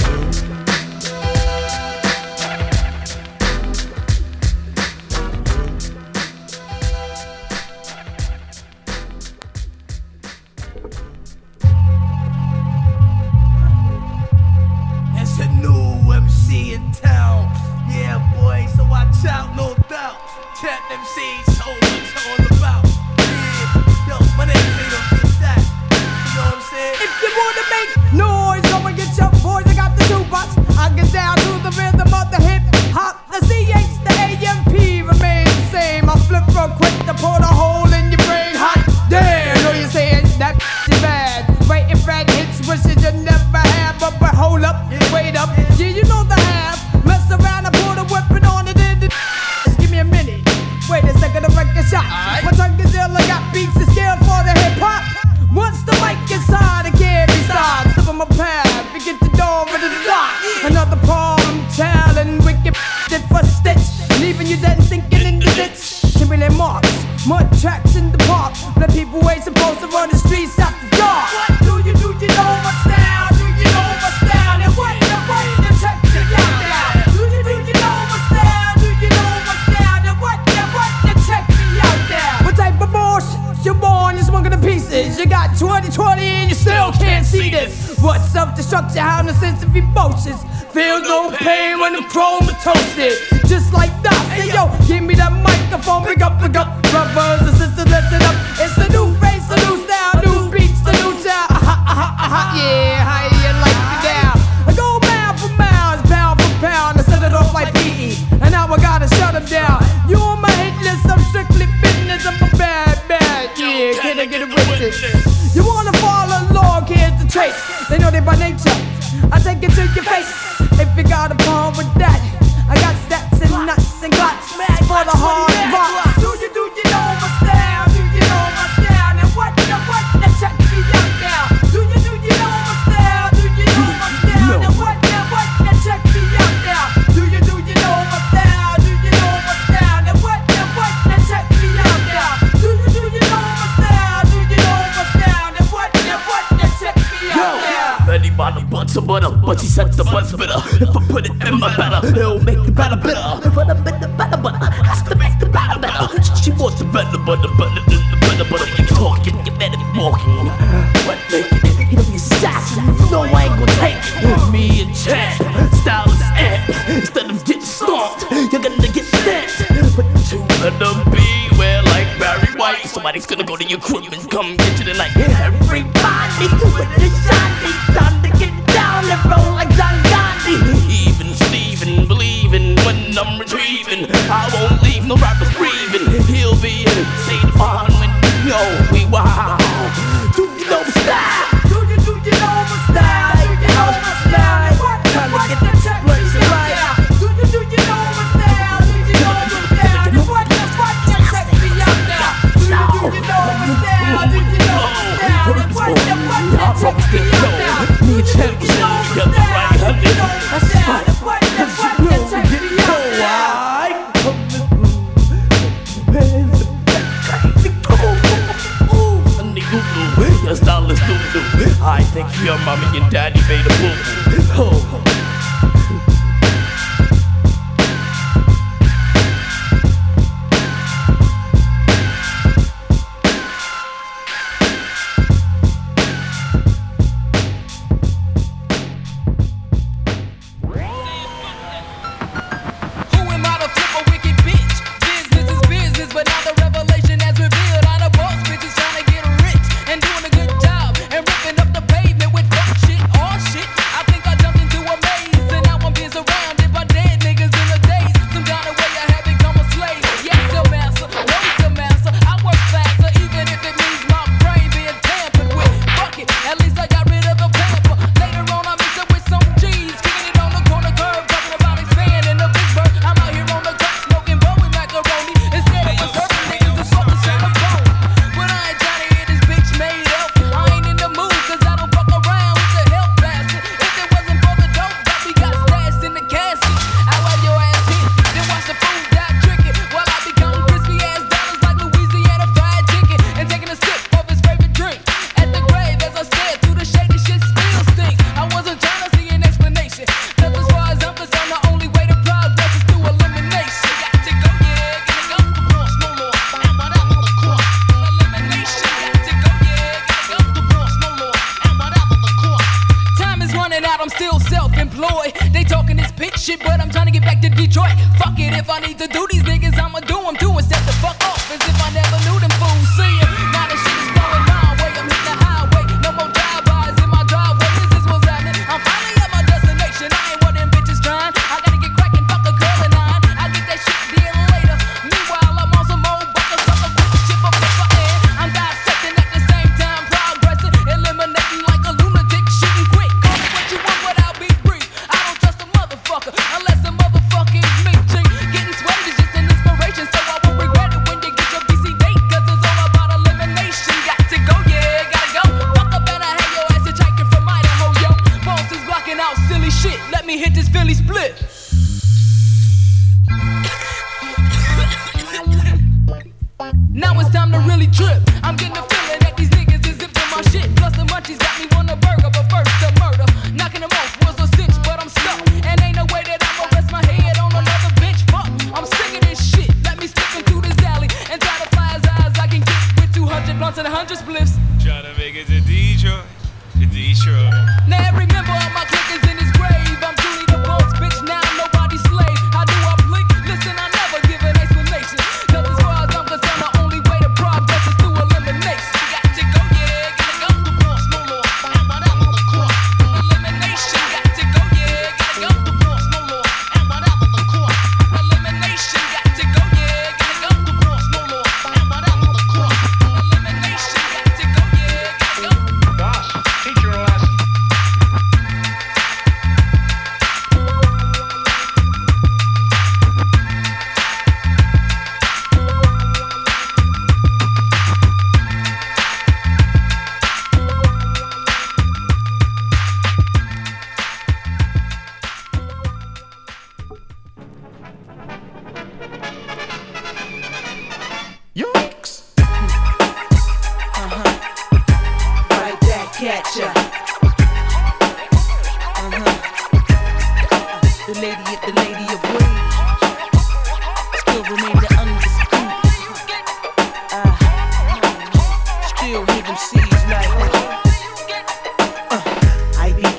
Somebody's gonna go to your crib and come get you tonight. Everybody with the shiny, time to get down and roll like John Gotti. Even Steven believing when I'm retrieving, I won't leave no rappers breathing. He'll be in a state of mind when you know we wow. Do you know my style? Do you, do you know my style? Do you know my style? Time to get the place right. Do you, do you know my style? Do you know my style? Do you, what you, what you set me up now? Do you, do you know my style? Do you know my style? What the fuck is the show? Me and Chad was young, right? I mean, that's fine. Cause you know you know I come. Your style is doo-doo. I think your mommy and daddy made a boo-boo. Oh.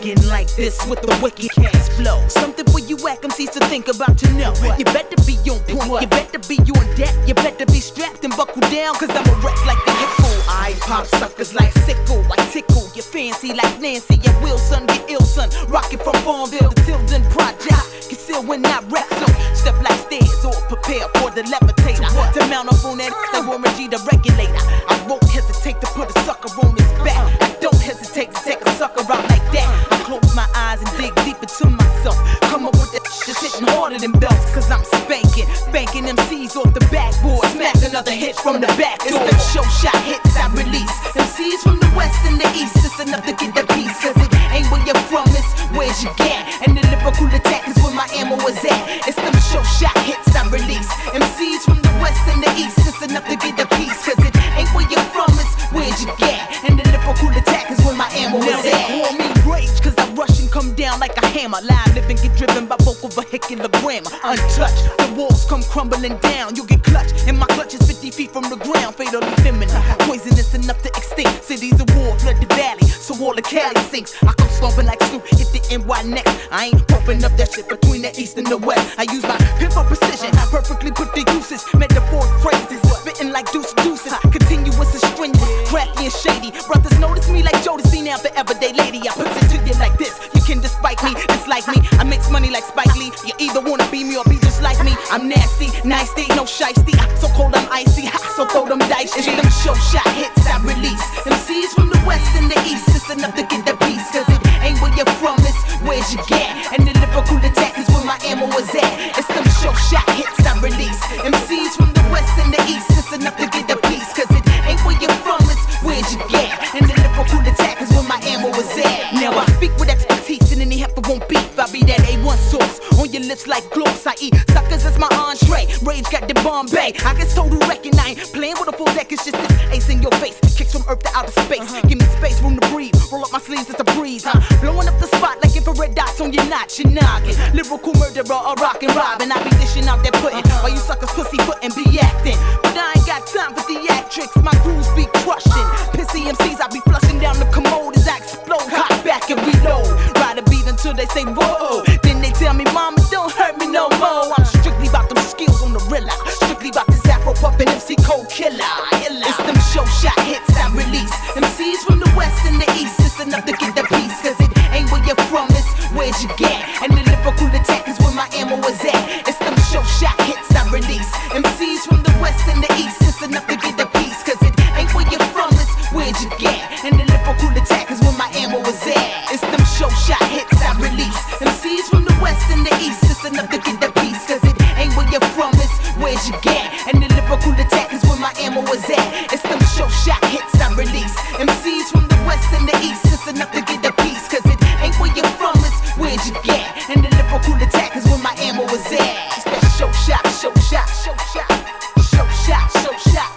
digging like this with the wicked ass flow. Something for you A C M Cs to think about, you know. You better be on point, you better be on deck, you better be strapped and buckled down, cause I'm a wreck like the hippo. I pop suckers like sickle, I tickle your fancy like Nancy, your Wilson, your ill son. Rockin' from Farmville to Tilden Project, conceal when I wreck, so step like stairs or prepare for the levitator. To mount up on that, that warm G the regulator. I won't hesitate to put a sucker on his back. I don't hesitate to take a sucker out like that. I close my eyes and dig deep into myself. Come up with that shit hitting harder than belts, cause I'm spanking, banking M Cs off the backboard. Smack another hit from the back door. It's the show shot hits I release. M Cs from the west and the east, it's enough to get the piece, cause it ain't where you're from, it's where's your gat. And the lyrical attack is where my ammo is at. It's the show shot hits I release. M Cs from the west and the east, it's enough to get the piece, cause it ain't where you're from, it's where's your gat. And the lyrical attack is where my ammo now is at. Now they call me Rage, cause I rush and come down like a hammer. Live living get driven by vocal vehicular grammar. Untouched, the walls come crumbling down. You get clutched, and my clutch is fifty feet from the ground. Fatally feminine, poisonous enough to extinct. Cities of war, flood the valley, so all the Cali sinks. I come stomping like Snoop, hit the N Y next. I ain't pumping up that shit between the east and the west. I use my pin for precision, I perfectly put the uses. Metaphoric phrases, spitting like deuce deuces. Continuous and strenuous, crafty and shady. Brothers notice me like Jodeci, now the everyday lady. I put it to you like this, you can despite me, dislike me. I mix money like Spike Lee. You either wanna be me or be just like me. I'm nasty, nasty, no shiesty. So cold I'm icy, so throw them dice. It's them show shot hits I release. M Cs from the west and the east, it's enough to get the piece, cause it ain't where you're from, it's where's your gat. And the lyrical attack is where my ammo is at. It's them show shot hits I release. M Cs from the west and the east, it's enough to get the piece, cause it ain't where you're from, it's where's your gat. And the lyrical attack is where my ammo is at. Now I speak with expertise and any heifer won't beef. I be that A one sauce on your lips like gloss. I eat suckers, that's my entree. Rage got the Bombay, I guess total wrecking. I ain't playing with a full deck, it's just this ace in your face. Kicks from earth to outer space, uh-huh. Give me space, room to breathe. Roll up my sleeves, it's a breeze, huh? Blowing up the spot like infrared dots on your notch, your noggin. Lyrical murderer, a rockin' robbin'. I be dishing out that pudding, uh-huh. While you suckers pussy foot and be acting. But I ain't got time for theatrics, my grooves be crushing. Pissy M Cs, I be flushing down the commode as I explode. Hop back and reload, ride a beat until they say whoa. Then they tell me, mama, don't hurt me no more. I'm strictly about them skills on the real out. Strictly about this afro puffin' M C cold killer. It's them show shot hits I release. M Cs from the west and the east, it's enough to get the piece, cause it ain't where you're from, it's where's your gat. And the lyrical attack is where my ammo is at. It's them show shot hits I release. M Cs from the west and the east, it's enough to get the piece, cause it ain't where you're from, it's where's your gat. And the lyrical attack is where my ammo is at. It's them show shot hits I release. M Cs from the west and the east, it's enough to get the piece, cause it ain't where you're from, it's where's your gat. And the lyrical attack is where my ammo is at. It's them show shot hits I release. M Cs from the west and the east, it's enough to get the piece, cause it ain't where you're from, it's where's your gat. And the lyrical attack is where my ammo is at. It's that show shot, show shot, show shot, show shot, show shot.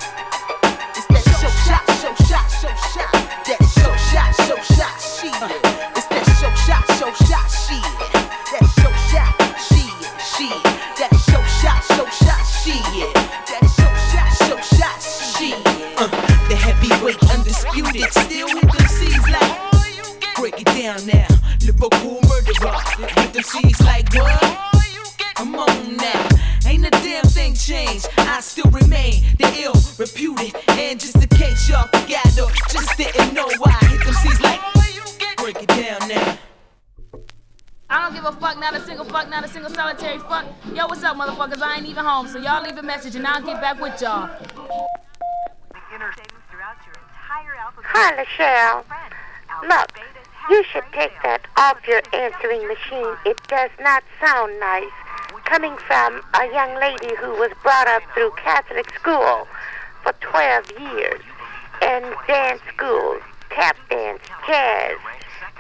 It's that show shot, show shot, show shot, that show shot, show shot, shit. It's that show shot, show shot, shit. That show shot, shit, shit. That show shot, show shot, shit. That show shot, show shot, shit. Uh, the heavyweight undisputed still hit them C's like. Break it down now, lyrical murderer. Hit them C's like what? I'm on now. Ain't a damn thing changed, I still remain the ill reputed. And just in case y'all forgot or just didn't know why, I hit them C's like, break it down now. I don't give a fuck, not a single fuck, not a single solitary fuck. Yo, what's up, motherfuckers? I ain't even home, so y'all leave a message and I'll get back with y'all. Hi, Michelle. Look, you should take that off your answering machine. It does not sound nice. Coming from a young lady who was brought up through Catholic school for twelve years and dance schools, tap dance, jazz,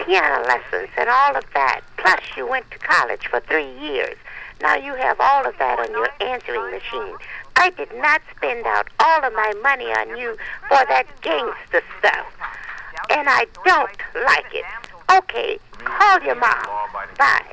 piano lessons, and all of that. Plus, you went to college for three years. Now you have all of that on your answering machine. I did not spend out all of my money on you for that gangster stuff, and I don't like it. Okay, call your mom. Bye.